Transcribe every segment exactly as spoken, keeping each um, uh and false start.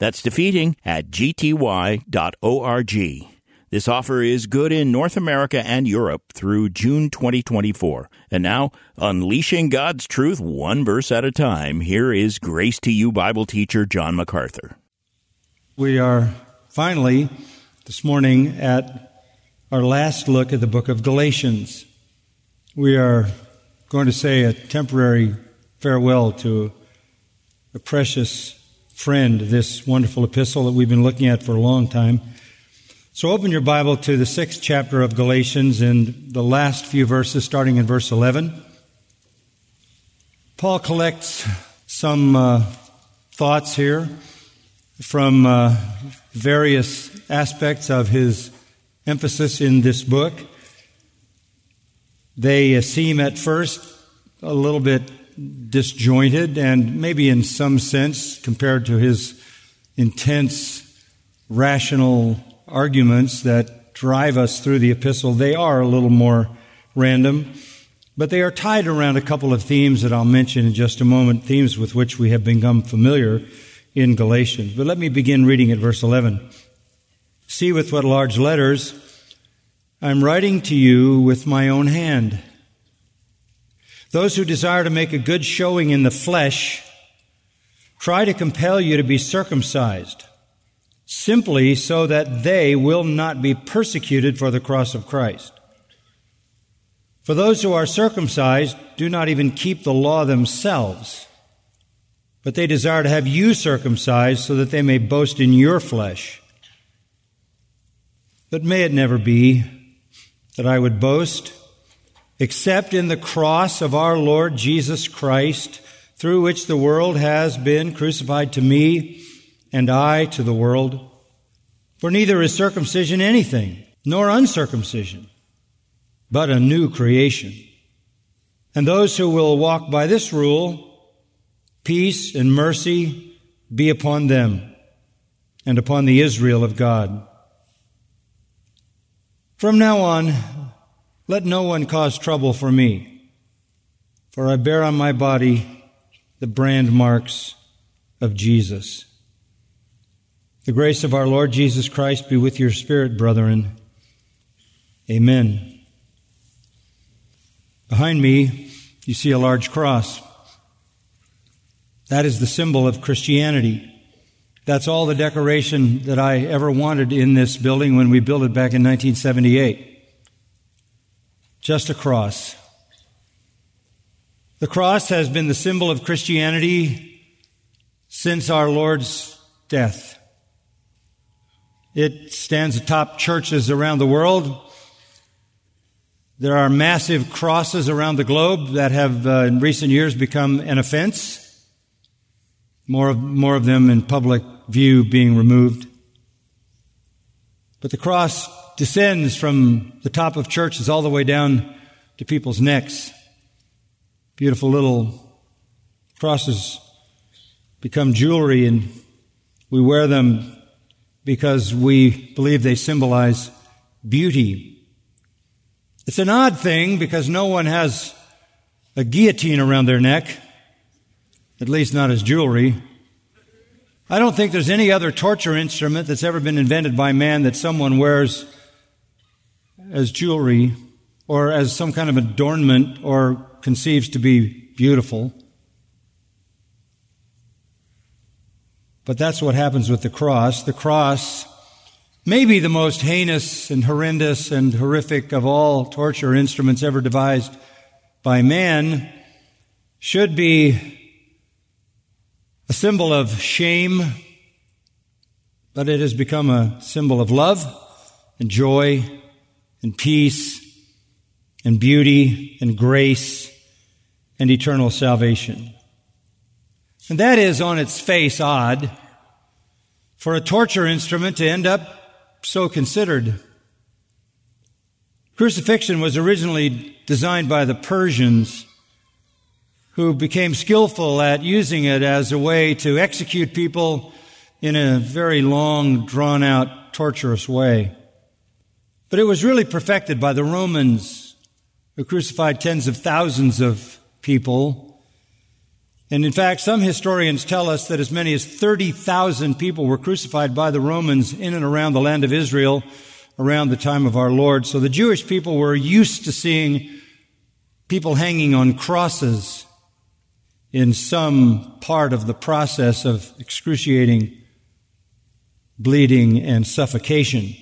That's defeating at g t y dot org. This offer is good in North America and Europe through June twenty twenty-four. And now, unleashing God's truth one verse at a time, here is Grace to You Bible teacher John MacArthur. We are finally, this morning, at our last look at the book of Galatians. We are going to say a temporary farewell to a precious friend, this wonderful epistle that we've been looking at for a long time. So open your Bible to the sixth chapter of Galatians and the last few verses, starting in verse eleven. Paul collects some uh, thoughts here from uh, various aspects of his emphasis in this book. They uh, seem at first a little bit disjointed and maybe in some sense compared to his intense rational arguments that drive us through the epistle. They are a little more random, but they are tied around a couple of themes that I'll mention in just a moment, themes with which we have become familiar in Galatians. But let me begin reading at verse eleven. See with what large letters I'm writing to you with my own hand. Those who desire to make a good showing in the flesh try to compel you to be circumcised, simply so that they will not be persecuted for the cross of Christ. For those who are circumcised do not even keep the law themselves, but they desire to have you circumcised so that they may boast in your flesh. But may it never be that I would boast except in the cross of our Lord Jesus Christ, through which the world has been crucified to me, and I to the world. For neither is circumcision anything, nor uncircumcision, but a new creation. And those who will walk by this rule, peace and mercy be upon them, and upon the Israel of God. From now on, let no one cause trouble for me, for I bear on my body the brand marks of Jesus. The grace of our Lord Jesus Christ be with your spirit, brethren. Amen. Behind me, you see a large cross. That is the symbol of Christianity. That's all the decoration that I ever wanted in this building when we built it back in nineteen seventy-eight. Just a cross. The cross has been the symbol of Christianity since our Lord's death. It stands atop churches around the world. There are massive crosses around the globe that have, uh, in recent years, become an offense. More of, more of them in public view being removed. But the cross descends from the top of churches all the way down to people's necks. Beautiful little crosses become jewelry, and we wear them because we believe they symbolize beauty. It's an odd thing because no one has a guillotine around their neck, at least not as jewelry. I don't think there's any other torture instrument that's ever been invented by man that someone wears as jewelry or as some kind of adornment or conceives to be beautiful. But that's what happens with the cross. The cross may be the most heinous and horrendous and horrific of all torture instruments ever devised by man, should be a symbol of shame, but it has become a symbol of love and joy and peace and beauty and grace and eternal salvation. And that is on its face odd for a torture instrument to end up so considered. Crucifixion was originally designed by the Persians, who became skillful at using it as a way to execute people in a very long, drawn-out, torturous way. But it was really perfected by the Romans, who crucified tens of thousands of people. And in fact, some historians tell us that as many as thirty thousand people were crucified by the Romans in and around the land of Israel around the time of our Lord. So the Jewish people were used to seeing people hanging on crosses in some part of the process of excruciating bleeding and suffocation.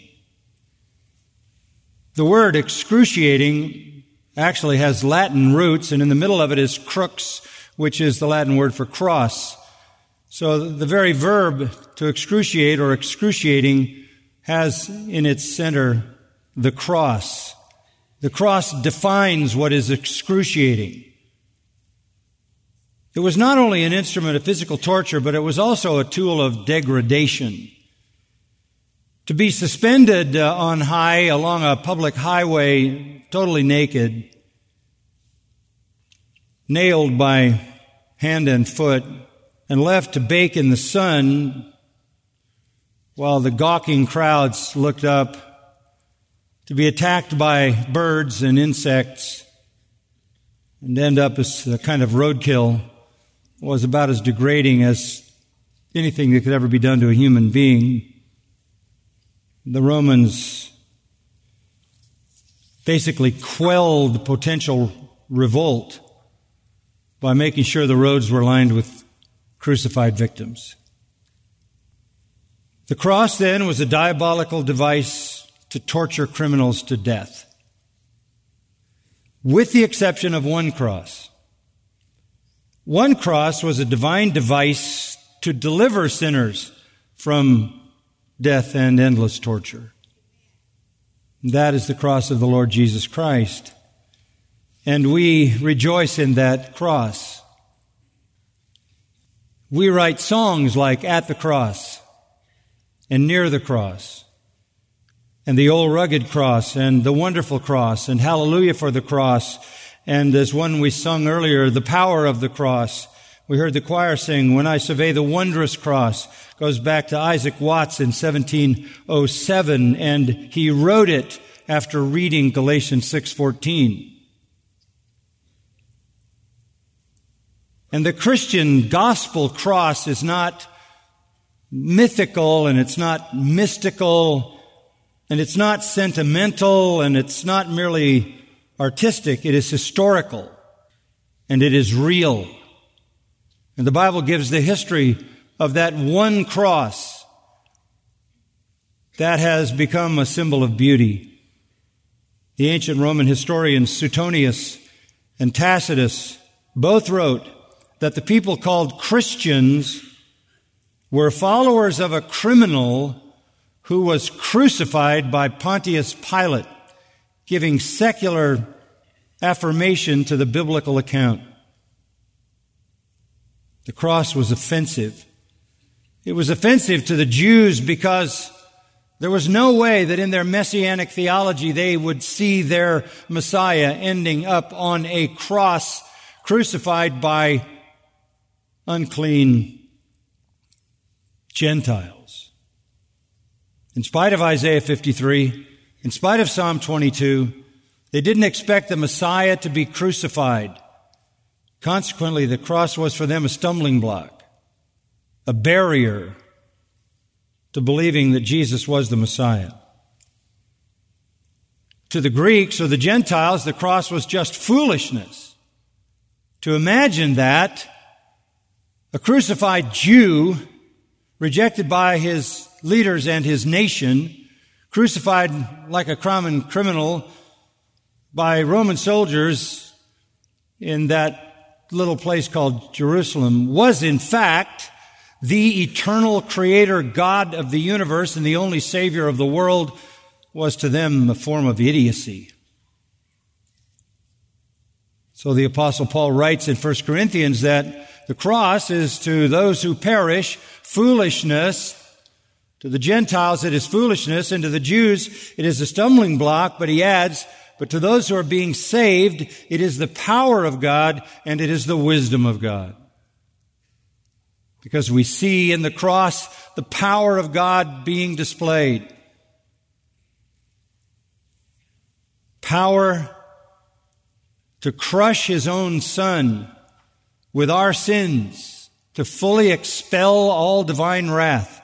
The word excruciating actually has Latin roots, and in the middle of it is crux, which is the Latin word for cross. So the very verb to excruciate or excruciating has in its center the cross. The cross defines what is excruciating. It was not only an instrument of physical torture, but it was also a tool of degradation. To be suspended uh, on high along a public highway, totally naked, nailed by hand and foot, and left to bake in the sun while the gawking crowds looked up, to be attacked by birds and insects, and end up as a kind of roadkill, was about as degrading as anything that could ever be done to a human being. The Romans basically quelled potential revolt by making sure the roads were lined with crucified victims. The cross then was a diabolical device to torture criminals to death, with the exception of one cross. One cross was a divine device to deliver sinners from death and endless torture. That is the cross of the Lord Jesus Christ. And we rejoice in that cross. We write songs like At the Cross and Near the Cross and The Old Rugged Cross and The Wonderful Cross and Hallelujah for the Cross. And as one we sung earlier, The Power of the Cross. We heard the choir sing, When I Survey the Wondrous Cross. It goes back to Isaac Watts in seventeen oh seven, and he wrote it after reading Galatians six fourteen. And the Christian gospel cross is not mythical, and it's not mystical, and it's not sentimental, and it's not merely artistic, it is historical, and it is real. And the Bible gives the history of that one cross that has become a symbol of beauty. The ancient Roman historians Suetonius and Tacitus both wrote that the people called Christians were followers of a criminal who was crucified by Pontius Pilate, giving secular affirmation to the biblical account. The cross was offensive. It was offensive to the Jews because there was no way that in their messianic theology they would see their Messiah ending up on a cross crucified by unclean Gentiles. In spite of Isaiah fifty-three, in spite of Psalm twenty-two, they didn't expect the Messiah to be crucified. Consequently, the cross was for them a stumbling block, a barrier to believing that Jesus was the Messiah. To the Greeks or the Gentiles, the cross was just foolishness. To imagine that a crucified Jew, rejected by his leaders and his nation, crucified like a common criminal by Roman soldiers in that little place called Jerusalem, was in fact the eternal creator God of the universe and the only Savior of the world, was to them a form of idiocy. So the Apostle Paul writes in First Corinthians that the cross is to those who perish foolishness, To the Gentiles it is foolishness, and to the Jews it is a stumbling block, but he adds, but to those who are being saved, it is the power of God and it is the wisdom of God. Because we see in the cross the power of God being displayed. Power to crush his own son with our sins, to fully expel all divine wrath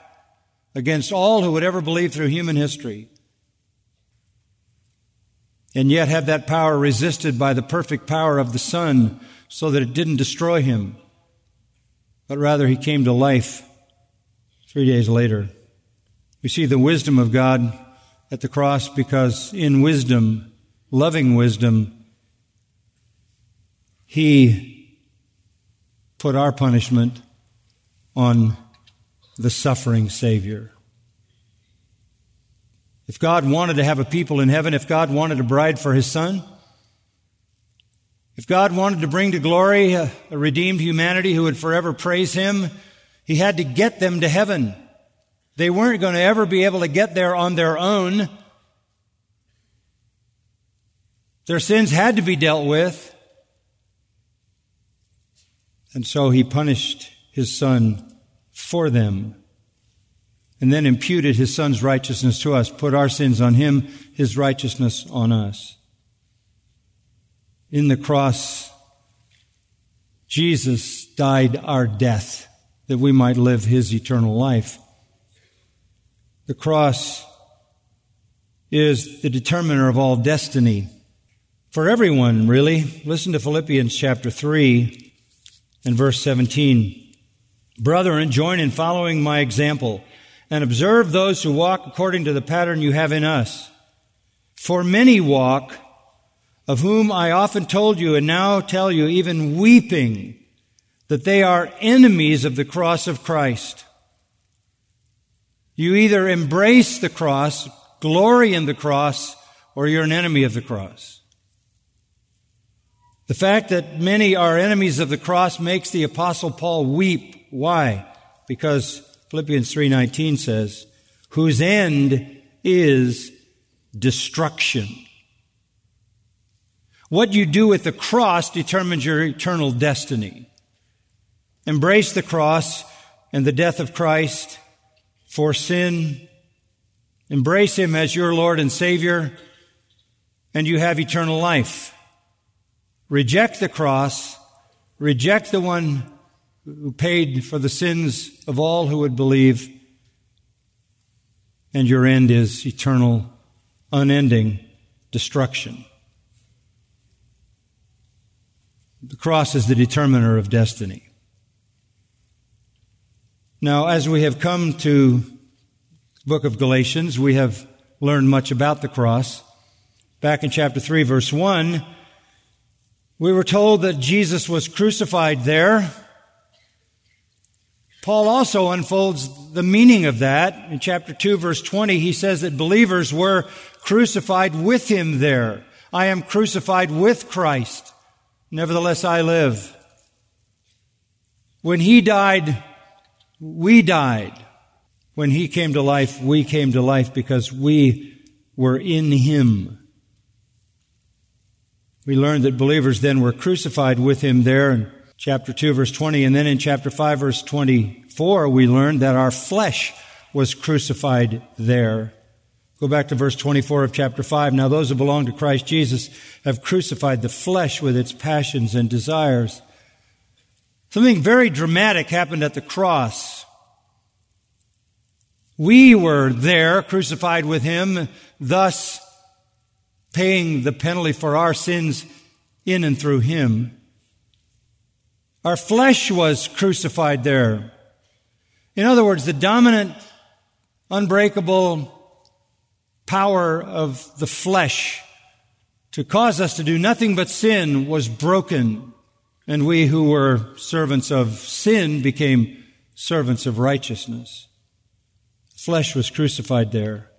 against all who would ever believe through human history. And yet have that power resisted by the perfect power of the Son so that it didn't destroy him, but rather he came to life three days later. We see the wisdom of God at the cross because in wisdom, loving wisdom, he put our punishment on the suffering Savior. If God wanted to have a people in heaven, if God wanted a bride for his son, if God wanted to bring to glory a, a redeemed humanity who would forever praise him, he had to get them to heaven. They weren't going to ever be able to get there on their own. Their sins had to be dealt with. And so he punished his son for them. And then imputed his son's righteousness to us, put our sins on him, his righteousness on us. In the cross, Jesus died our death that we might live his eternal life. The cross is the determiner of all destiny for everyone, really. Listen to Philippians chapter three and verse seventeen. Brethren, join in following my example, and observe those who walk according to the pattern you have in us. For many walk, of whom I often told you and now tell you, even weeping, that they are enemies of the cross of Christ. You either embrace the cross, glory in the cross, or you're an enemy of the cross. The fact that many are enemies of the cross makes the Apostle Paul weep. Why? Because Philippians three nineteen says, whose end is destruction. What you do with the cross determines your eternal destiny. Embrace the cross and the death of Christ for sin. Embrace him as your Lord and Savior, and you have eternal life. Reject the cross. Reject the one who paid for the sins of all who would believe, and your end is eternal, unending destruction. The cross is the determiner of destiny. Now, as we have come to the book of Galatians, we have learned much about the cross. Back in chapter three, verse one, we were told that Jesus was crucified there. Paul also unfolds the meaning of that. In chapter two, verse twenty, he says that believers were crucified with him there. I am crucified with Christ. Nevertheless, I live. When he died, we died. When he came to life, we came to life because we were in him. We learned that believers then were crucified with him there and chapter two, verse twenty, and then in chapter five, verse twenty-four, we learned that our flesh was crucified there. Go back to verse twenty-four of chapter five. Now those who belong to Christ Jesus have crucified the flesh with its passions and desires. Something very dramatic happened at the cross. We were there, crucified with him, thus paying the penalty for our sins in and through him. Our flesh was crucified there. In other words, the dominant, unbreakable power of the flesh to cause us to do nothing but sin was broken, and we who were servants of sin became servants of righteousness. The flesh was crucified there.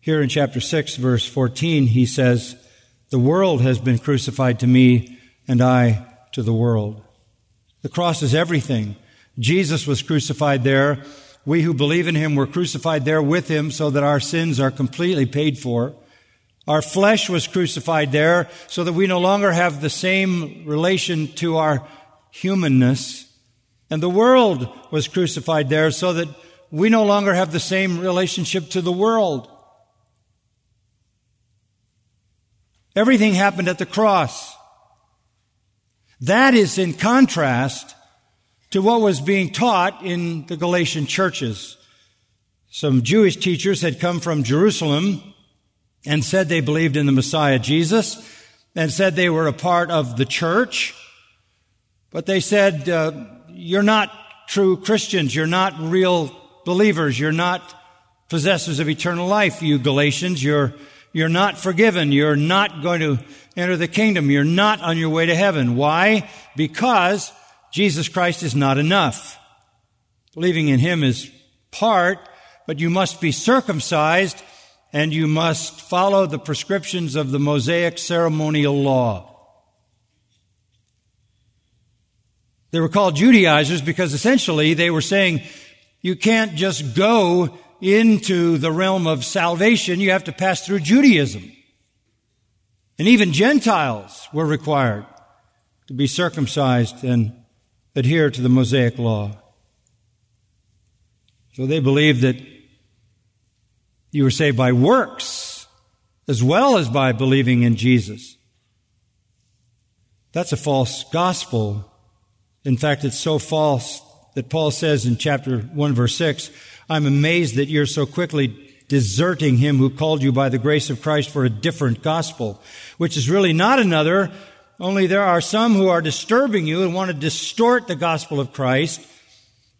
Here in chapter six, verse fourteen, he says, the world has been crucified to me, and I to the world. The cross is everything. Jesus was crucified there. We who believe in him were crucified there with him so that our sins are completely paid for. Our flesh was crucified there so that we no longer have the same relation to our humanness. And the world was crucified there so that we no longer have the same relationship to the world. Everything happened at the cross. That is in contrast to what was being taught in the Galatian churches. Some Jewish teachers had come from Jerusalem and said they believed in the Messiah Jesus and said they were a part of the church. But they said, uh, you're not true Christians. You're not real believers. You're not possessors of eternal life, you Galatians. You're, you're not forgiven. You're not going to enter the kingdom. You're not on your way to heaven. Why? Because Jesus Christ is not enough. Believing in him is part, but you must be circumcised and you must follow the prescriptions of the Mosaic ceremonial law. They were called Judaizers because essentially they were saying you can't just go into the realm of salvation. You have to pass through Judaism. And even Gentiles were required to be circumcised and adhere to the Mosaic law. So they believed that you were saved by works as well as by believing in Jesus. That's a false gospel. In fact, it's so false that Paul says in chapter one, verse six, I'm amazed that you're so quickly deserting him who called you by the grace of Christ for a different gospel, which is really not another. Only there are some who are disturbing you and want to distort the gospel of Christ.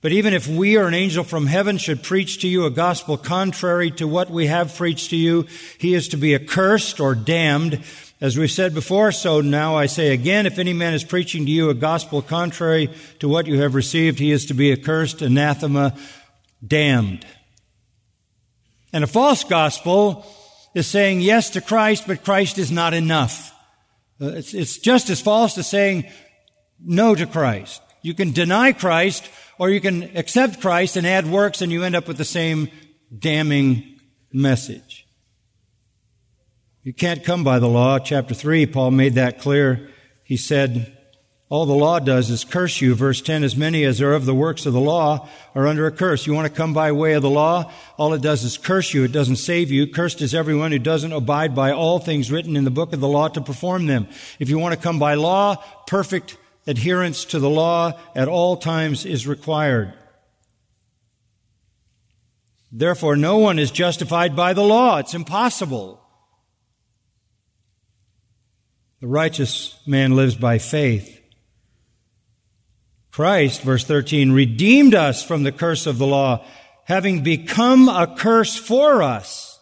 But even if we or an angel from heaven should preach to you a gospel contrary to what we have preached to you, he is to be accursed or damned. As we've said before, so now I say again, if any man is preaching to you a gospel contrary to what you have received, he is to be accursed, anathema, damned. And a false gospel is saying yes to Christ, but Christ is not enough. It's, it's just as false as saying no to Christ. You can deny Christ or you can accept Christ and add works and you end up with the same damning message. You can't come by the law. Chapter three, Paul made that clear. He said, all the law does is curse you. Verse ten, as many as are of the works of the law are under a curse. You want to come by way of the law? All it does is curse you. It doesn't save you. Cursed is everyone who doesn't abide by all things written in the book of the law to perform them. If you want to come by law, perfect adherence to the law at all times is required. Therefore, no one is justified by the law. It's impossible. The righteous man lives by faith. Christ, verse thirteen, redeemed us from the curse of the law, having become a curse for us.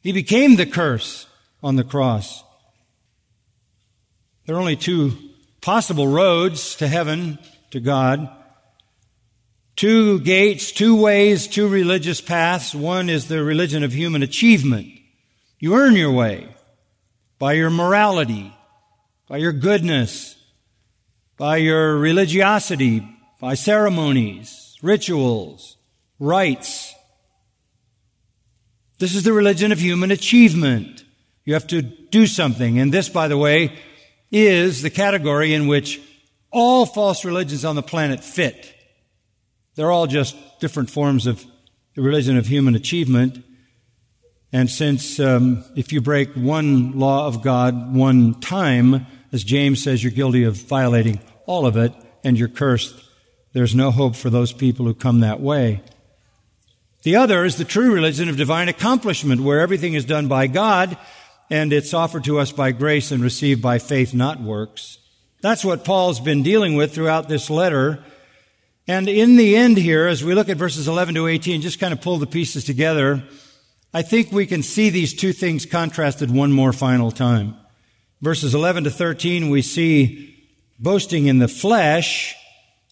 He became the curse on the cross. There are only two possible roads to heaven, to God. Two gates, two ways, two religious paths. One is the religion of human achievement. You earn your way. By your morality, by your goodness, by your religiosity, by ceremonies, rituals, rites. This is the religion of human achievement. You have to do something. And this, by the way, is the category in which all false religions on the planet fit. They're all just different forms of the religion of human achievement. And since um, if you break one law of God one time, as James says, you're guilty of violating all of it, and you're cursed. There's no hope for those people who come that way. The other is the true religion of divine accomplishment, where everything is done by God, and it's offered to us by grace and received by faith, not works. That's what Paul's been dealing with throughout this letter. And in the end here, as we look at verses eleven to eighteen, just kind of pull the pieces together, I think we can see these two things contrasted one more final time. Verses eleven to thirteen, we see boasting in the flesh.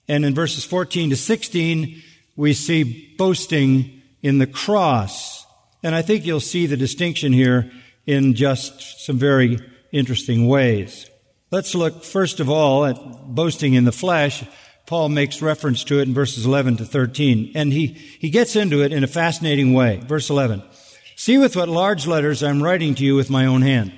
And in verses fourteen to sixteen, we see boasting in the cross. And I think you'll see the distinction here in just some very interesting ways. Let's look, first of all, at boasting in the flesh. Paul makes reference to it in verses eleven to thirteen, and he, he gets into it in a fascinating way. Verse eleven, see with what large letters I'm writing to you with my own hand.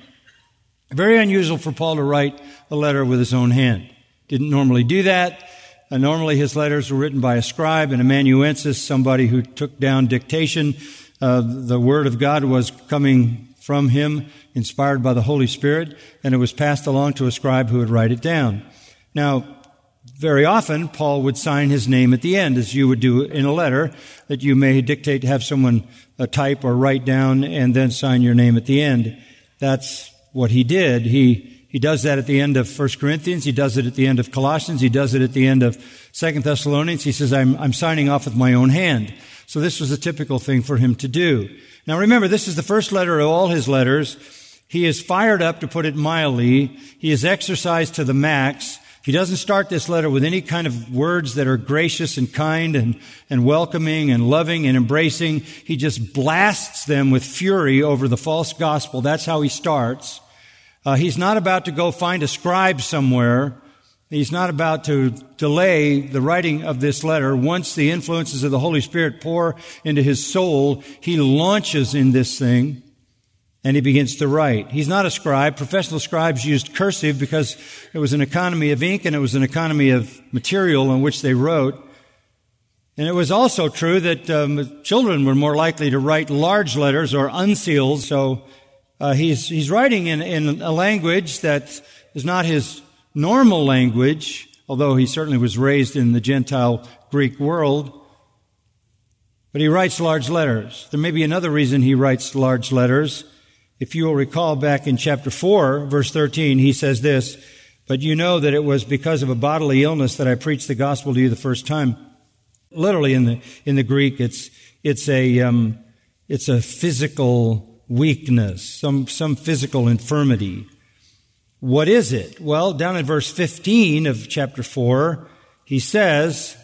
Very unusual for Paul to write a letter with his own hand. Didn't normally do that. Uh, normally his letters were written by a scribe, an amanuensis, somebody who took down dictation. Uh, the Word of God was coming from him, inspired by the Holy Spirit, and it was passed along to a scribe who would write it down. Now, very often, Paul would sign his name at the end, as you would do in a letter, that you may dictate, have someone uh, type or write down, and then sign your name at the end. That's what he did. He, he does that at the end of First Corinthians. He does it at the end of Colossians. He does it at the end of Second Thessalonians. He says, I'm, I'm signing off with my own hand. So this was a typical thing for him to do. Now remember, this is the first letter of all his letters. He is fired up, to put it mildly. He is exercised to the max. He doesn't start this letter with any kind of words that are gracious and kind and, and welcoming and loving and embracing. He just blasts them with fury over the false gospel. That's how he starts. Uh, he's not about to go find a scribe somewhere. He's not about to delay the writing of this letter. Once the influences of the Holy Spirit pour into his soul, he launches in this thing. And he begins to write. He's not a scribe. Professional scribes used cursive because it was an economy of ink and it was an economy of material on which they wrote. And it was also true that um, children were more likely to write large letters or unsealed. So uh, he's he's writing in, in a language that is not his normal language, although he certainly was raised in the Gentile Greek world. But he writes large letters. There may be another reason he writes large letters. If you will recall back in chapter four, verse thirteen, he says this, but you know that it was because of a bodily illness that I preached the gospel to you the first time. Literally in the, in the Greek, it's, it's a, um, it's a physical weakness, some, some physical infirmity. What is it? Well, down in verse fifteen of chapter four, he says,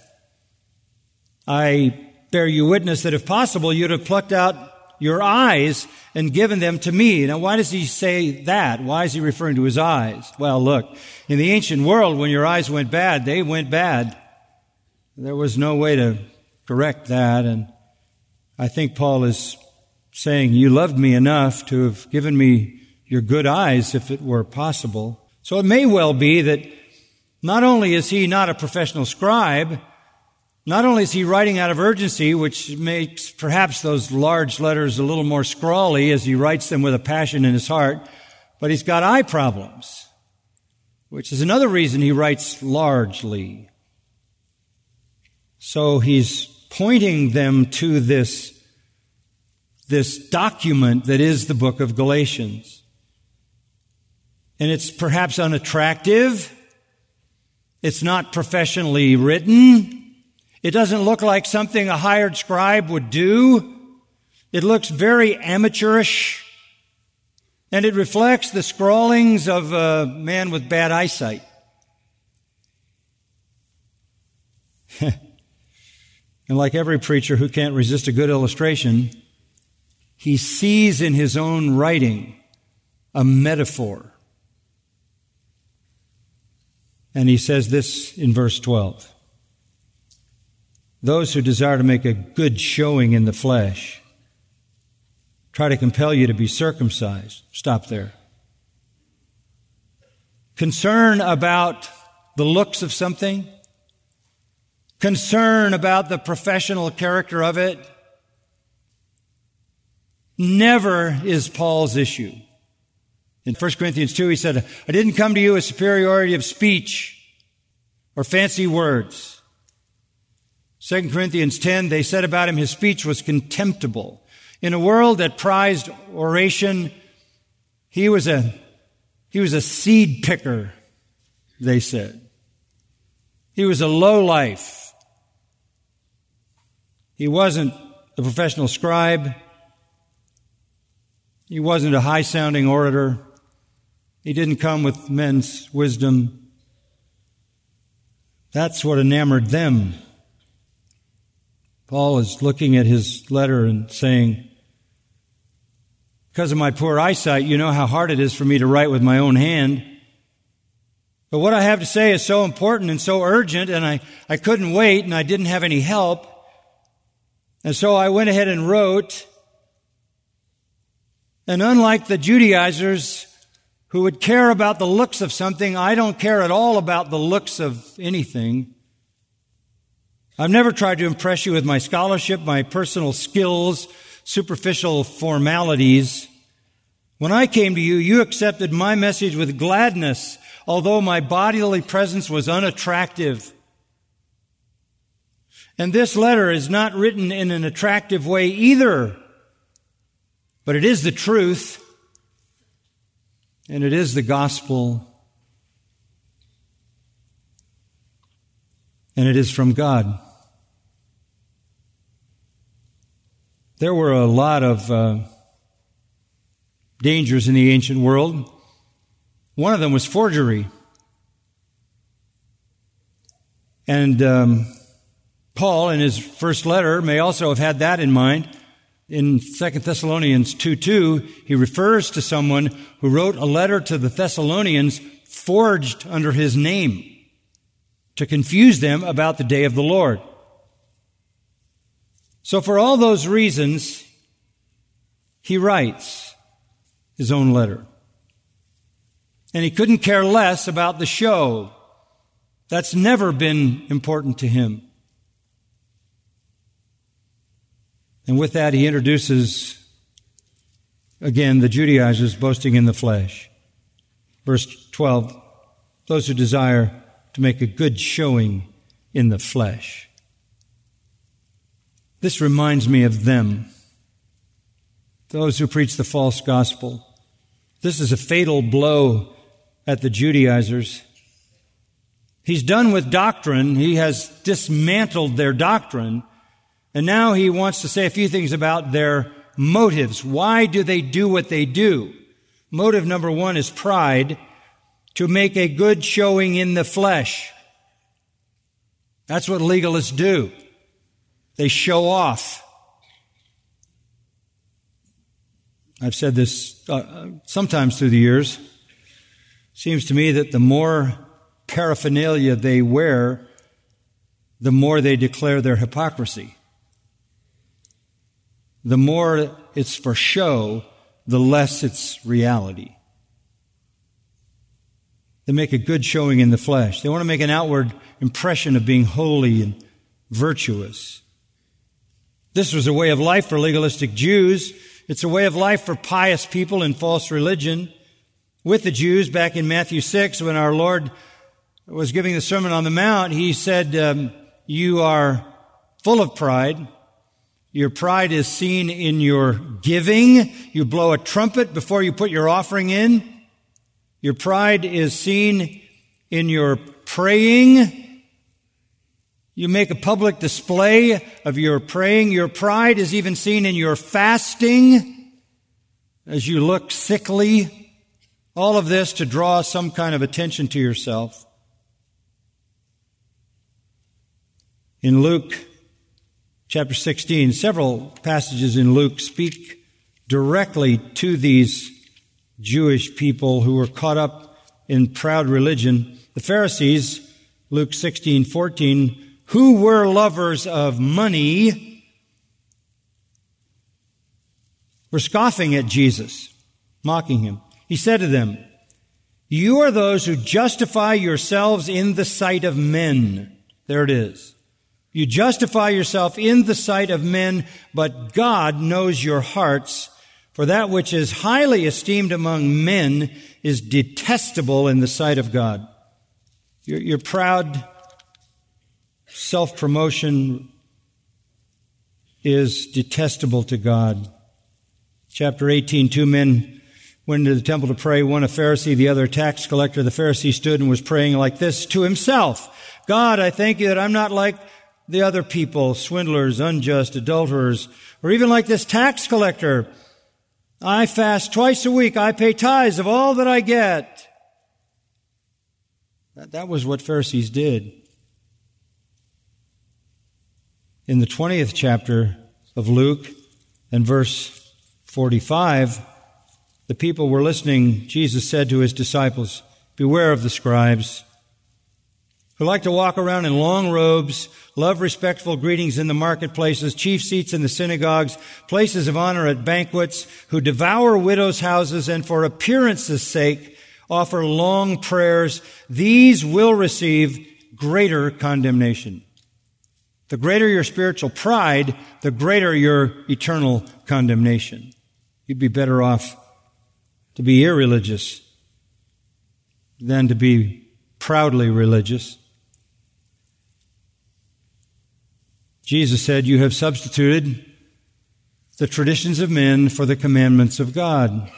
I bear you witness that if possible, you'd have plucked out your eyes and given them to me. Now, why does he say that? Why is he referring to his eyes? Well, look, in the ancient world, when your eyes went bad, they went bad. There was no way to correct that. And I think Paul is saying, you loved me enough to have given me your good eyes if it were possible. So it may well be that not only is he not a professional scribe, not only is he writing out of urgency, which makes perhaps those large letters a little more scrawly as he writes them with a passion in his heart, but he's got eye problems, which is another reason he writes largely. So he's pointing them to this, this document that is the book of Galatians. And it's perhaps unattractive. It's not professionally written. It doesn't look like something a hired scribe would do. It looks very amateurish. And it reflects the scrawlings of a man with bad eyesight. And like every preacher who can't resist a good illustration, he sees in his own writing a metaphor. And he says this in verse twelve. Those who desire to make a good showing in the flesh try to compel you to be circumcised. Stop there. Concern about the looks of something, concern about the professional character of it, never is Paul's issue. In First Corinthians two, he said, I didn't come to you with superiority of speech or fancy words. Second Corinthians ten, they said about him, his speech was contemptible. In a world that prized oration, he was a, he was a seed picker, they said. He was a lowlife. He wasn't a professional scribe. He wasn't a high-sounding orator. He didn't come with men's wisdom. That's what enamored them. Paul is looking at his letter and saying, because of my poor eyesight, you know how hard it is for me to write with my own hand. But what I have to say is so important and so urgent, and I, I couldn't wait, and I didn't have any help. And so I went ahead and wrote. And unlike the Judaizers who would care about the looks of something, I don't care at all about the looks of anything. I've never tried to impress you with my scholarship, my personal skills, superficial formalities. When I came to you, you accepted my message with gladness, although my bodily presence was unattractive. And this letter is not written in an attractive way either, but it is the truth, and it is the gospel, and it is from God. There were a lot of uh, dangers in the ancient world. One of them was forgery. And um, Paul, in his first letter, may also have had that in mind. In Second Thessalonians two two, he refers to someone who wrote a letter to the Thessalonians forged under his name to confuse them about the day of the Lord. So for all those reasons, he writes his own letter. And he couldn't care less about the show. That's never been important to him. And with that, he introduces, again, the Judaizers boasting in the flesh. Verse twelve, those who desire to make a good showing in the flesh. This reminds me of them, those who preach the false gospel. This is a fatal blow at the Judaizers. He's done with doctrine. He has dismantled their doctrine. And now he wants to say a few things about their motives. Why do they do what they do? Motive number one is pride, to make a good showing in the flesh. That's what legalists do. They show off. I've said this uh, sometimes through the years. Seems to me that the more paraphernalia they wear, the more they declare their hypocrisy. The more it's for show, the less it's reality. They make a good showing in the flesh. They want to make an outward impression of being holy and virtuous. This was a way of life for legalistic Jews. It's a way of life for pious people in false religion. With the Jews, back in Matthew six, when our Lord was giving the Sermon on the Mount, he said, um, you are full of pride. Your pride is seen in your giving. You blow a trumpet before you put your offering in. Your pride is seen in your praying. You make a public display of your praying. Your pride is even seen in your fasting as you look sickly. All of this to draw some kind of attention to yourself. In Luke Chapter sixteen, several passages in Luke speak directly to these Jewish people who were caught up in proud religion. The Pharisees, Luke sixteen fourteen, who were lovers of money, were scoffing at Jesus, mocking him. He said to them, you are those who justify yourselves in the sight of men. There it is. You justify yourself in the sight of men, but God knows your hearts, for that which is highly esteemed among men is detestable in the sight of God. Your, your proud self-promotion is detestable to God. Chapter eighteen, two men went into the temple to pray, one a Pharisee, the other a tax collector. The Pharisee stood and was praying like this to himself, God, I thank you that I'm not like the other people, swindlers, unjust, adulterers, or even like this tax collector. I fast twice a week. I pay tithes of all that I get. That, that was what Pharisees did. In the twentieth chapter of Luke and verse forty-five, the people were listening. Jesus said to his disciples, Beware of the scribes, who like to walk around in long robes, love respectful greetings in the marketplaces, chief seats in the synagogues, places of honor at banquets, who devour widows' houses and for appearance's sake offer long prayers. These will receive greater condemnation. The greater your spiritual pride, the greater your eternal condemnation. You'd be better off to be irreligious than to be proudly religious. Jesus said, "You have substituted the traditions of men for the commandments of God."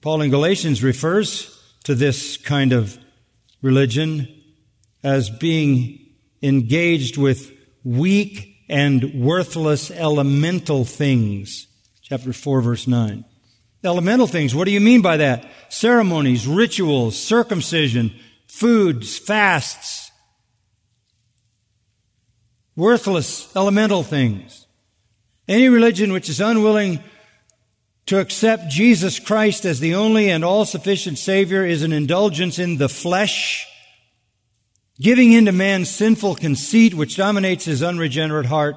Paul in Galatians refers to this kind of religion as being engaged with weak and worthless elemental things. Chapter four, verse nine. Elemental things, what do you mean by that? Ceremonies, rituals, circumcision, foods, fasts. Worthless, elemental things. Any religion which is unwilling to accept Jesus Christ as the only and all-sufficient Savior is an indulgence in the flesh, giving in to man's sinful conceit which dominates his unregenerate heart,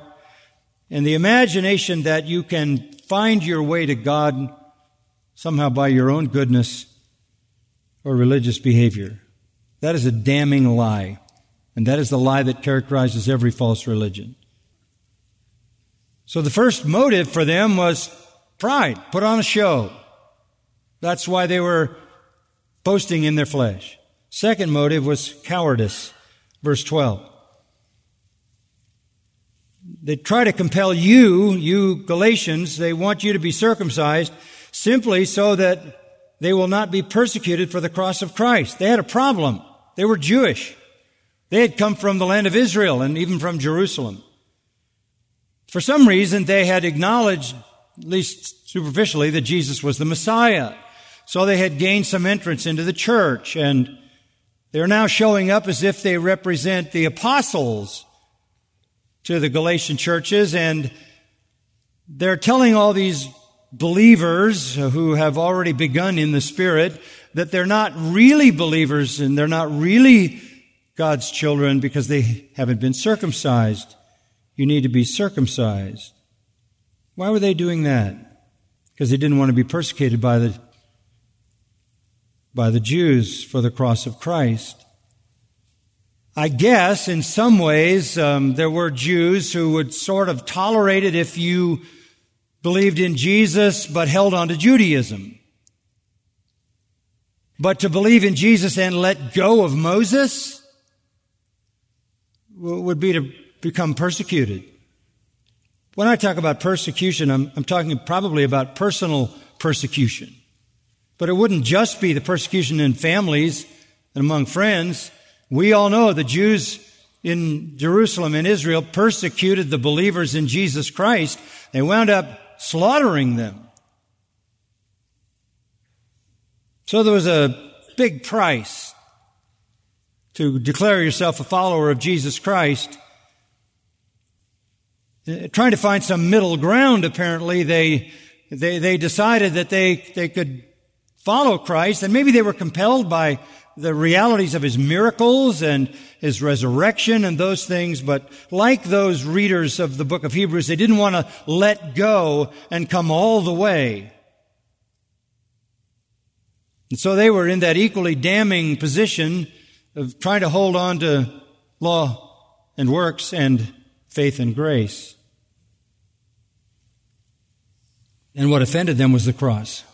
and the imagination that you can find your way to God somehow by your own goodness or religious behavior. That is a damning lie. And that is the lie that characterizes every false religion. So the first motive for them was pride, put on a show. That's why they were boasting in their flesh. Second motive was cowardice, verse twelve. They try to compel you, you Galatians, they want you to be circumcised simply so that they will not be persecuted for the cross of Christ. They had a problem. They were Jewish. They had come from the land of Israel and even from Jerusalem. For some reason, they had acknowledged, at least superficially, that Jesus was the Messiah. So they had gained some entrance into the church, and they're now showing up as if they represent the apostles to the Galatian churches, and they're telling all these believers who have already begun in the Spirit that they're not really believers and they're not really God's children because they haven't been circumcised. You need to be circumcised. Why were they doing that? Because they didn't want to be persecuted by the, by the Jews for the cross of Christ. I guess in some ways um, there were Jews who would sort of tolerate it if you believed in Jesus but held on to Judaism. But to believe in Jesus and let go of Moses would be to become persecuted. When I talk about persecution, I'm, I'm talking probably about personal persecution. But it wouldn't just be the persecution in families and among friends. We all know the Jews in Jerusalem and Israel persecuted the believers in Jesus Christ. They wound up slaughtering them. So there was a big price to declare yourself a follower of Jesus Christ. Trying to find some middle ground, apparently, they they, they decided that they, they could follow Christ, and maybe they were compelled by the realities of his miracles and his resurrection and those things, but like those readers of the book of Hebrews, they didn't want to let go and come all the way. And so they were in that equally damning position of trying to hold on to law and works and faith and grace. And what offended them was the cross.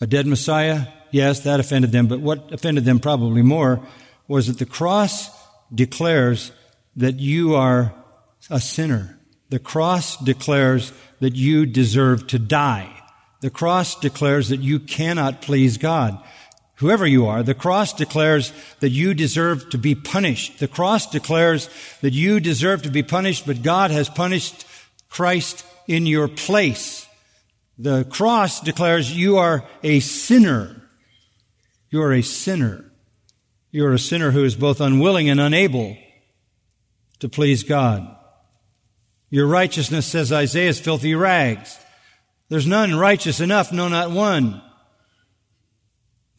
A dead Messiah, yes, that offended them, but what offended them probably more was that the cross declares that you are a sinner. The cross declares that you deserve to die. The cross declares that you cannot please God. Whoever you are, the cross declares that you deserve to be punished. The cross declares that you deserve to be punished, but God has punished Christ in your place. The cross declares you are a sinner. You are a sinner. You are a sinner who is both unwilling and unable to please God. Your righteousness, says Isaiah, is filthy rags. There's none righteous enough, no, not one.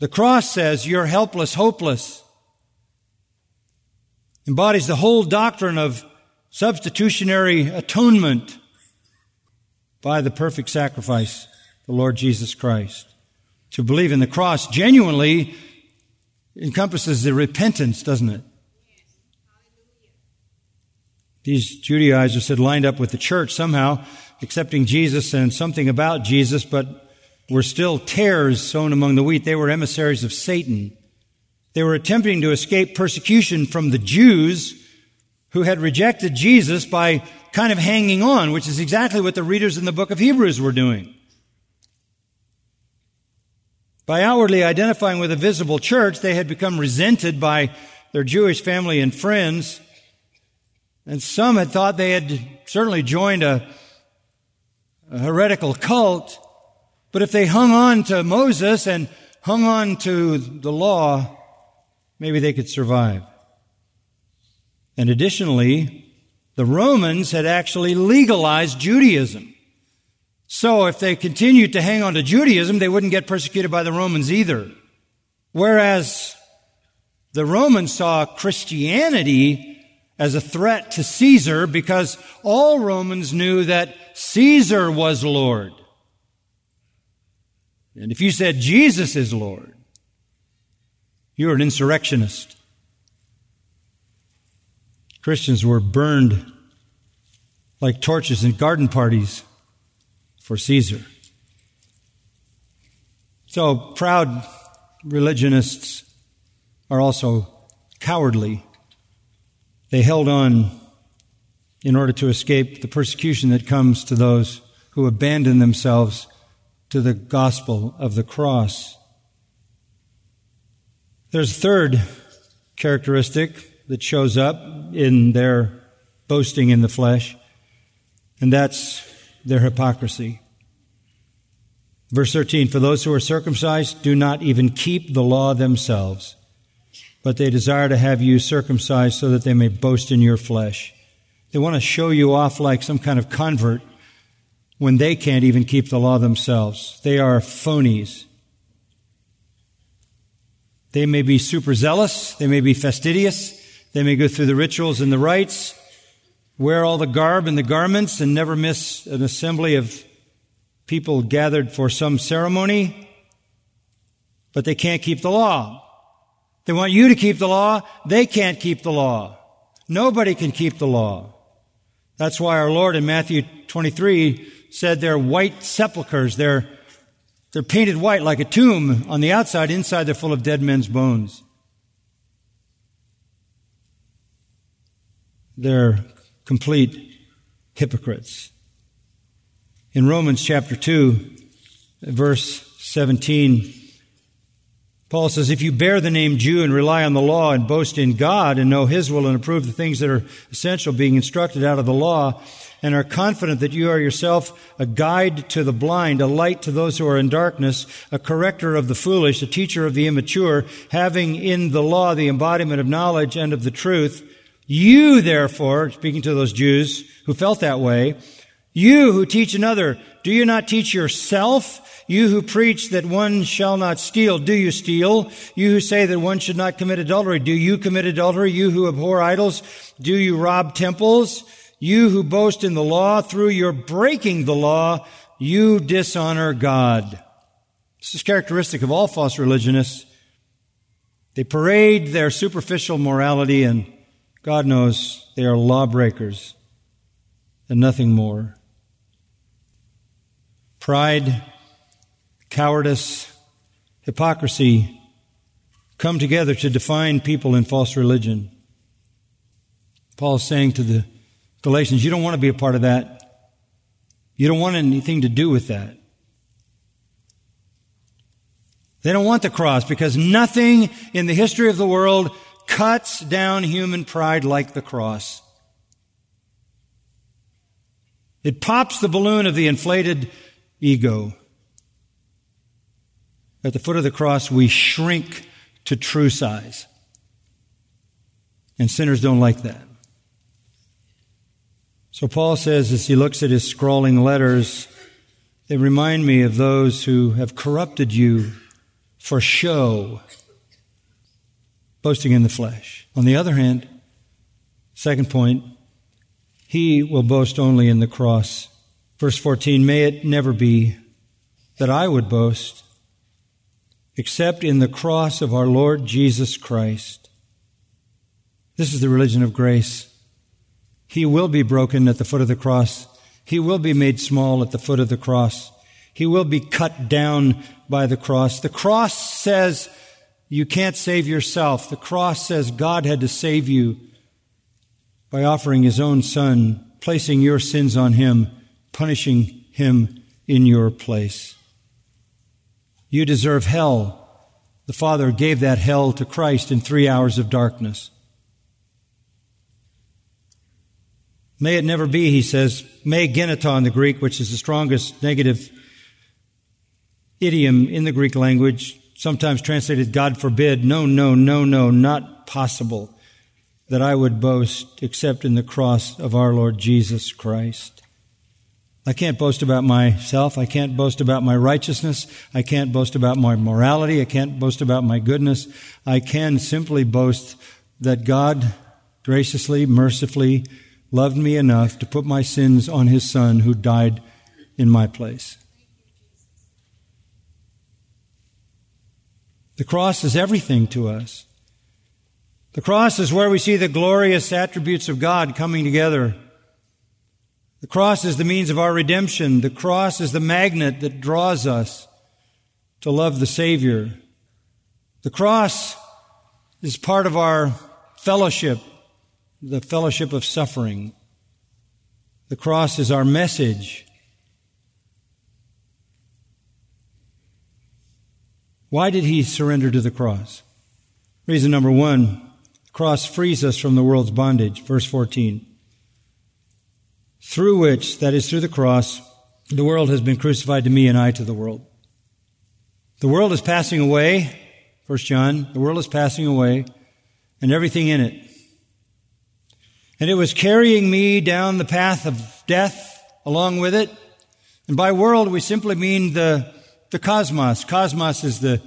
The cross says you're helpless, hopeless. Embodies the whole doctrine of substitutionary atonement by the perfect sacrifice, the Lord Jesus Christ. To believe in the cross genuinely encompasses the repentance, doesn't it? These Judaizers had lined up with the church somehow, accepting Jesus and something about Jesus, but were still tares sown among the wheat. They were emissaries of Satan. They were attempting to escape persecution from the Jews who had rejected Jesus by kind of hanging on, which is exactly what the readers in the book of Hebrews were doing. By outwardly identifying with a visible church, they had become resented by their Jewish family and friends. And some had thought they had certainly joined a, a heretical cult, but if they hung on to Moses and hung on to the law, maybe they could survive. And additionally, the Romans had actually legalized Judaism. So if they continued to hang on to Judaism, they wouldn't get persecuted by the Romans either. Whereas the Romans saw Christianity as a threat to Caesar, because all Romans knew that Caesar was Lord. And if you said Jesus is Lord, you're an insurrectionist. Christians were burned like torches in garden parties for Caesar. So proud religionists are also cowardly. They held on in order to escape the persecution that comes to those who abandon themselves to the gospel of the cross. There's a third characteristic that shows up in their boasting in the flesh, and that's their hypocrisy. Verse thirteen, for those who are circumcised do not even keep the law themselves, but they desire to have you circumcised so that they may boast in your flesh. They want to show you off like some kind of convert when they can't even keep the law themselves. They are phonies. They may be super zealous. They may be fastidious. They may go through the rituals and the rites, wear all the garb and the garments, and never miss an assembly of people gathered for some ceremony, but they can't keep the law. They want you to keep the law. They can't keep the law. Nobody can keep the law. That's why our Lord in Matthew twenty-three said they're white sepulchres. They're, they're painted white like a tomb on the outside. Inside, they're full of dead men's bones. They're complete hypocrites. In Romans chapter two, verse seventeen, Paul says, if you bear the name Jew and rely on the law and boast in God and know His will and approve the things that are essential, being instructed out of the law, and are confident that you are yourself a guide to the blind, a light to those who are in darkness, a corrector of the foolish, a teacher of the immature, having in the law the embodiment of knowledge and of the truth, you therefore, speaking to those Jews who felt that way, you who teach another, do you not teach yourself? You who preach that one shall not steal, do you steal? You who say that one should not commit adultery, do you commit adultery? You who abhor idols, do you rob temples? You who boast in the law, through your breaking the law, you dishonor God. This is characteristic of all false religionists. They parade their superficial morality, and God knows they are lawbreakers and nothing more. Pride, cowardice, hypocrisy come together to define people in false religion. Paul is saying to the Galatians, you don't want to be a part of that. You don't want anything to do with that. They don't want the cross because nothing in the history of the world cuts down human pride like the cross. It pops the balloon of the inflated ego. At the foot of the cross, we shrink to true size. And sinners don't like that. So Paul says, as he looks at his scrawling letters, they remind me of those who have corrupted you for show, boasting in the flesh. On the other hand, second point, he will boast only in the cross. Verse fourteen, may it never be that I would boast except in the cross of our Lord Jesus Christ. This is the religion of grace. He will be broken at the foot of the cross. He will be made small at the foot of the cross. He will be cut down by the cross. The cross says you can't save yourself. The cross says God had to save you by offering His own Son, placing your sins on Him, punishing Him in your place. You deserve hell. The Father gave that hell to Christ in three hours of darkness. May it never be, he says, may geneton, the Greek, which is the strongest negative idiom in the Greek language, sometimes translated, God forbid, no, no, no, no, not possible that I would boast except in the cross of our Lord Jesus Christ. I can't boast about myself. I can't boast about my righteousness. I can't boast about my morality. I can't boast about my goodness. I can simply boast that God graciously, mercifully, loved me enough to put my sins on His Son who died in my place. The cross is everything to us. The cross is where we see the glorious attributes of God coming together. The cross is the means of our redemption. The cross is the magnet that draws us to love the Savior. The cross is part of our fellowship. The fellowship of suffering. The cross is our message. Why did He surrender to the cross? Reason number one, the cross frees us from the world's bondage. Verse fourteen, through which, that is through the cross, the world has been crucified to me and I to the world. The world is passing away, First John, the world is passing away and everything in it. And it was carrying me down the path of death along with it. And by world, we simply mean the, the cosmos. Cosmos is the,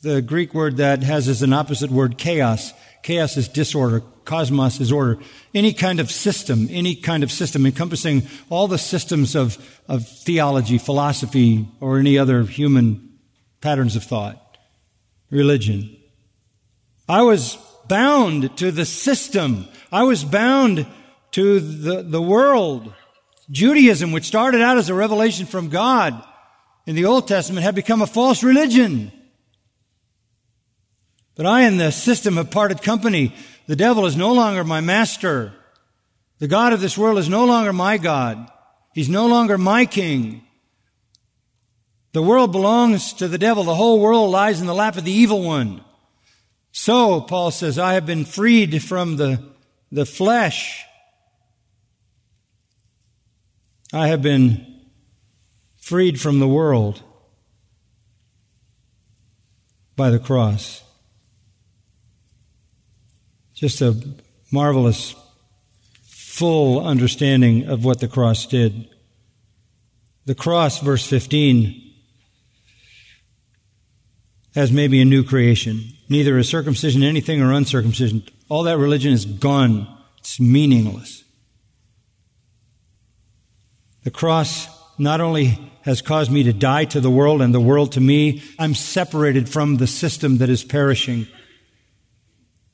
the Greek word that has as an opposite word chaos. Chaos is disorder. Cosmos is order. Any kind of system, any kind of system encompassing all the systems of, of theology, philosophy, or any other human patterns of thought, religion. I was bound to the system. I was bound to the, the world. Judaism, which started out as a revelation from God in the Old Testament, had become a false religion. But I and the system have parted company. The devil is no longer my master. The God of this world is no longer my God. He's no longer my king. The world belongs to the devil. The whole world lies in the lap of the evil one. So, Paul says, I have been freed from the, the flesh. I have been freed from the world by the cross. Just a marvelous, full understanding of what the cross did. The cross, verse fifteen, as maybe a new creation. Neither is circumcision anything or uncircumcision. All that religion is gone. It's meaningless. The cross not only has caused me to die to the world and the world to me, I'm separated from the system that is perishing.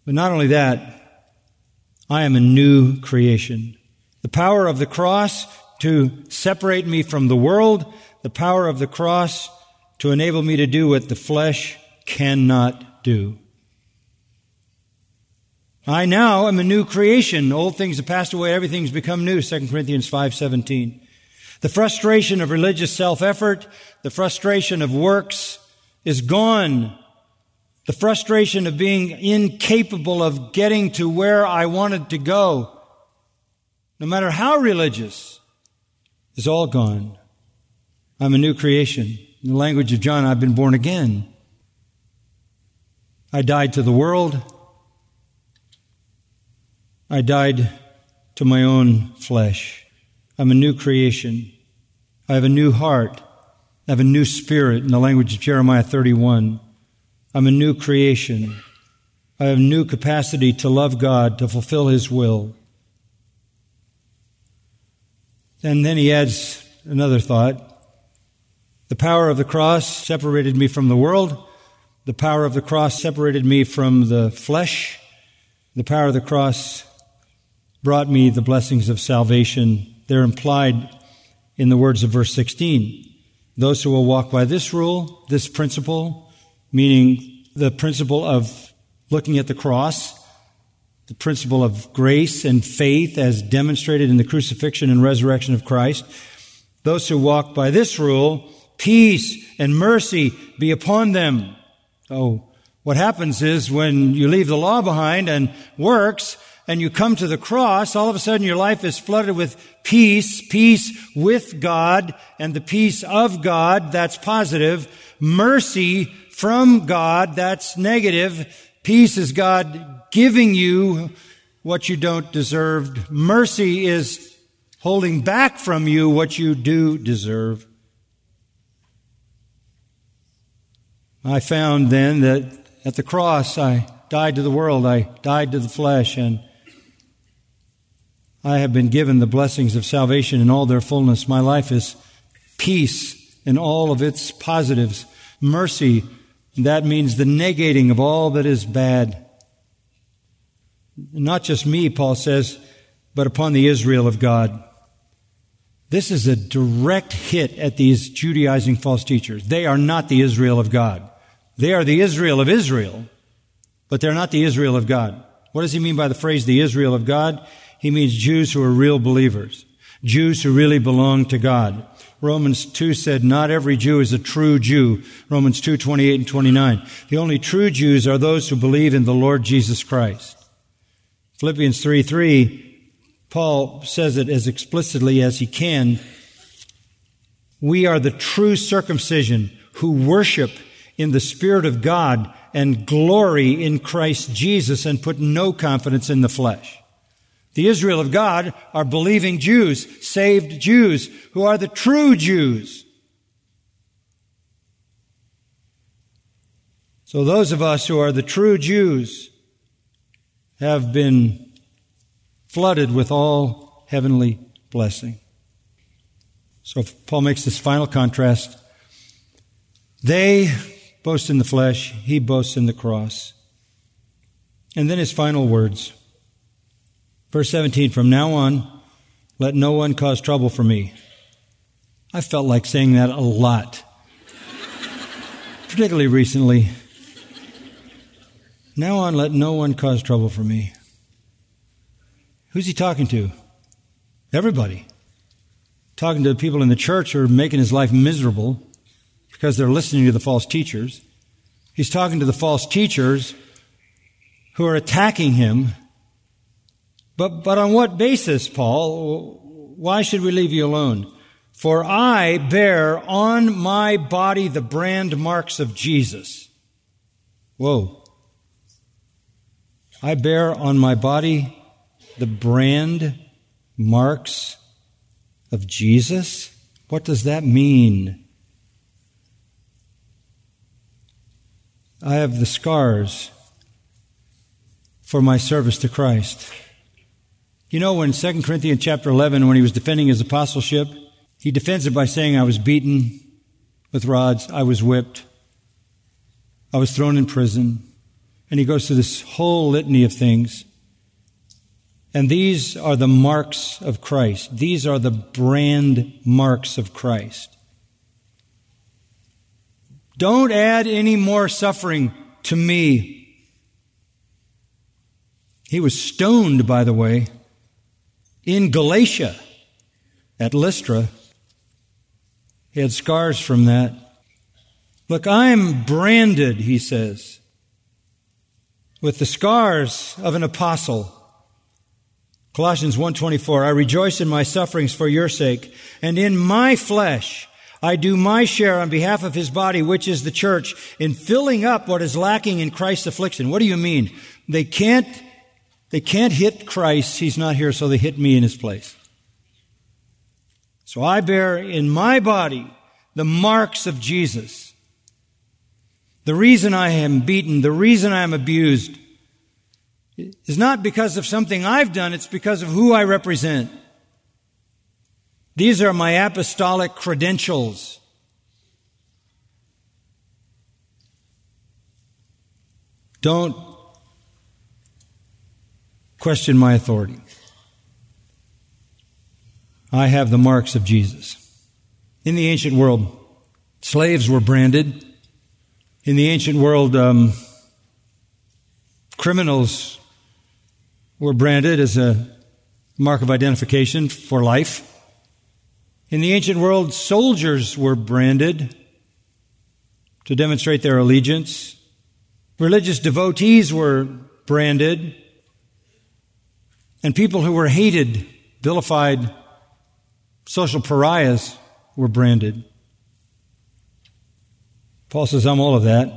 But not only that, I am a new creation. The power of the cross to separate me from the world, the power of the cross to enable me to do what the flesh cannot do. do. I now am a new creation. Old things have passed away. Everything's become new. Second Corinthians five seventeen. The frustration of religious self-effort, the frustration of works is gone. The frustration of being incapable of getting to where I wanted to go, no matter how religious, is all gone. I'm a new creation. In the language of John, I've been born again. I died to the world. I died to my own flesh. I'm a new creation. I have a new heart. I have a new spirit in the language of Jeremiah thirty-one. I'm a new creation. I have new capacity to love God, to fulfill His will. And then he adds another thought. The power of the cross separated me from the world. The power of the cross separated me from the flesh. The power of the cross brought me the blessings of salvation. They're implied in the words of verse sixteen. Those who will walk by this rule, this principle, meaning the principle of looking at the cross, the principle of grace and faith as demonstrated in the crucifixion and resurrection of Christ. Those who walk by this rule, peace and mercy be upon them. So what happens is when you leave the law behind and works and you come to the cross, all of a sudden your life is flooded with peace, peace with God and the peace of God, that's positive, mercy from God, that's negative. Peace is God giving you what you don't deserve. Mercy is holding back from you what you do deserve. I found then that at the cross I died to the world, I died to the flesh, and I have been given the blessings of salvation in all their fullness. My life is peace in all of its positives, mercy. That means the negating of all that is bad. Not just me, Paul says, but upon the Israel of God. This is a direct hit at these Judaizing false teachers. They are not the Israel of God. They are the Israel of Israel, but they're not the Israel of God. What does he mean by the phrase, the Israel of God? He means Jews who are real believers, Jews who really belong to God. Romans two said, not every Jew is a true Jew. Romans two, twenty-eight and twenty-nine. The only true Jews are those who believe in the Lord Jesus Christ. Philippians three, three, Paul says it as explicitly as he can. We are the true circumcision who worship in the Spirit of God and glory in Christ Jesus and put no confidence in the flesh. The Israel of God are believing Jews, saved Jews, who are the true Jews. So those of us who are the true Jews have been flooded with all heavenly blessing. So Paul makes this final contrast. They boast in the flesh, he boasts in the cross. And then his final words. Verse seventeen, from now on, let no one cause trouble for me. I felt like saying that a lot, particularly recently. Now on, let no one cause trouble for me. Who's he talking to? Everybody. Talking to the people in the church who are making his life miserable because they're listening to the false teachers. He's talking to the false teachers who are attacking him. But, but on what basis, Paul? Why should we leave you alone? For I bear on my body the brand marks of Jesus. Whoa. I bear on my body the brand marks of Jesus? What does that mean? I have the scars for my service to Christ. You know, when Second Corinthians chapter eleven, when he was defending his apostleship, he defends it by saying, I was beaten with rods, I was whipped, I was thrown in prison. And he goes through this whole litany of things. And these are the marks of Christ. These are the brand marks of Christ. Don't add any more suffering to me. He was stoned, by the way. In Galatia, at Lystra, he had scars from that. Look, I'm branded, he says, with the scars of an apostle. Colossians one twenty-four, I rejoice in my sufferings for your sake, and in my flesh I do my share on behalf of his body, which is the church, in filling up what is lacking in Christ's affliction. What do you mean? They can't They can't hit Christ. He's not here, so they hit me in his place. So I bear in my body the marks of Jesus. The reason I am beaten, the reason I am abused, is not because of something I've done, it's because of who I represent. These are my apostolic credentials. Don't question my authority. I have the marks of Jesus. In the ancient world, slaves were branded. In the ancient world, um, criminals were branded as a mark of identification for life. In the ancient world, soldiers were branded to demonstrate their allegiance. Religious devotees were branded. And people who were hated, vilified, social pariahs were branded. Paul says, I'm all of that.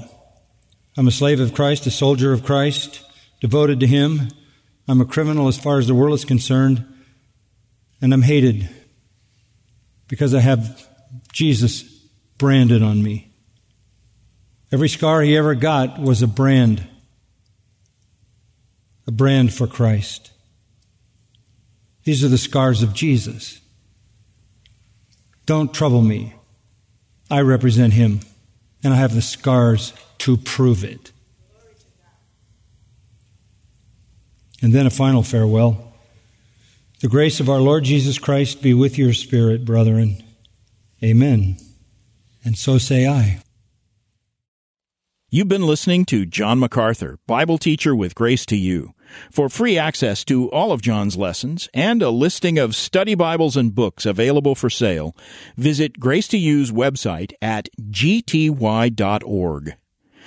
I'm a slave of Christ, a soldier of Christ, devoted to Him. I'm a criminal as far as the world is concerned, and I'm hated because I have Jesus branded on me. Every scar he ever got was a brand, a brand for Christ. These are the scars of Jesus. Don't trouble me. I represent Him, and I have the scars to prove it. And then a final farewell. The grace of our Lord Jesus Christ be with your spirit, brethren. Amen. And so say I. You've been listening to John MacArthur, Bible teacher with Grace to You. For free access to all of John's lessons and a listing of study Bibles and books available for sale, visit Grace to You's website at g t y dot org.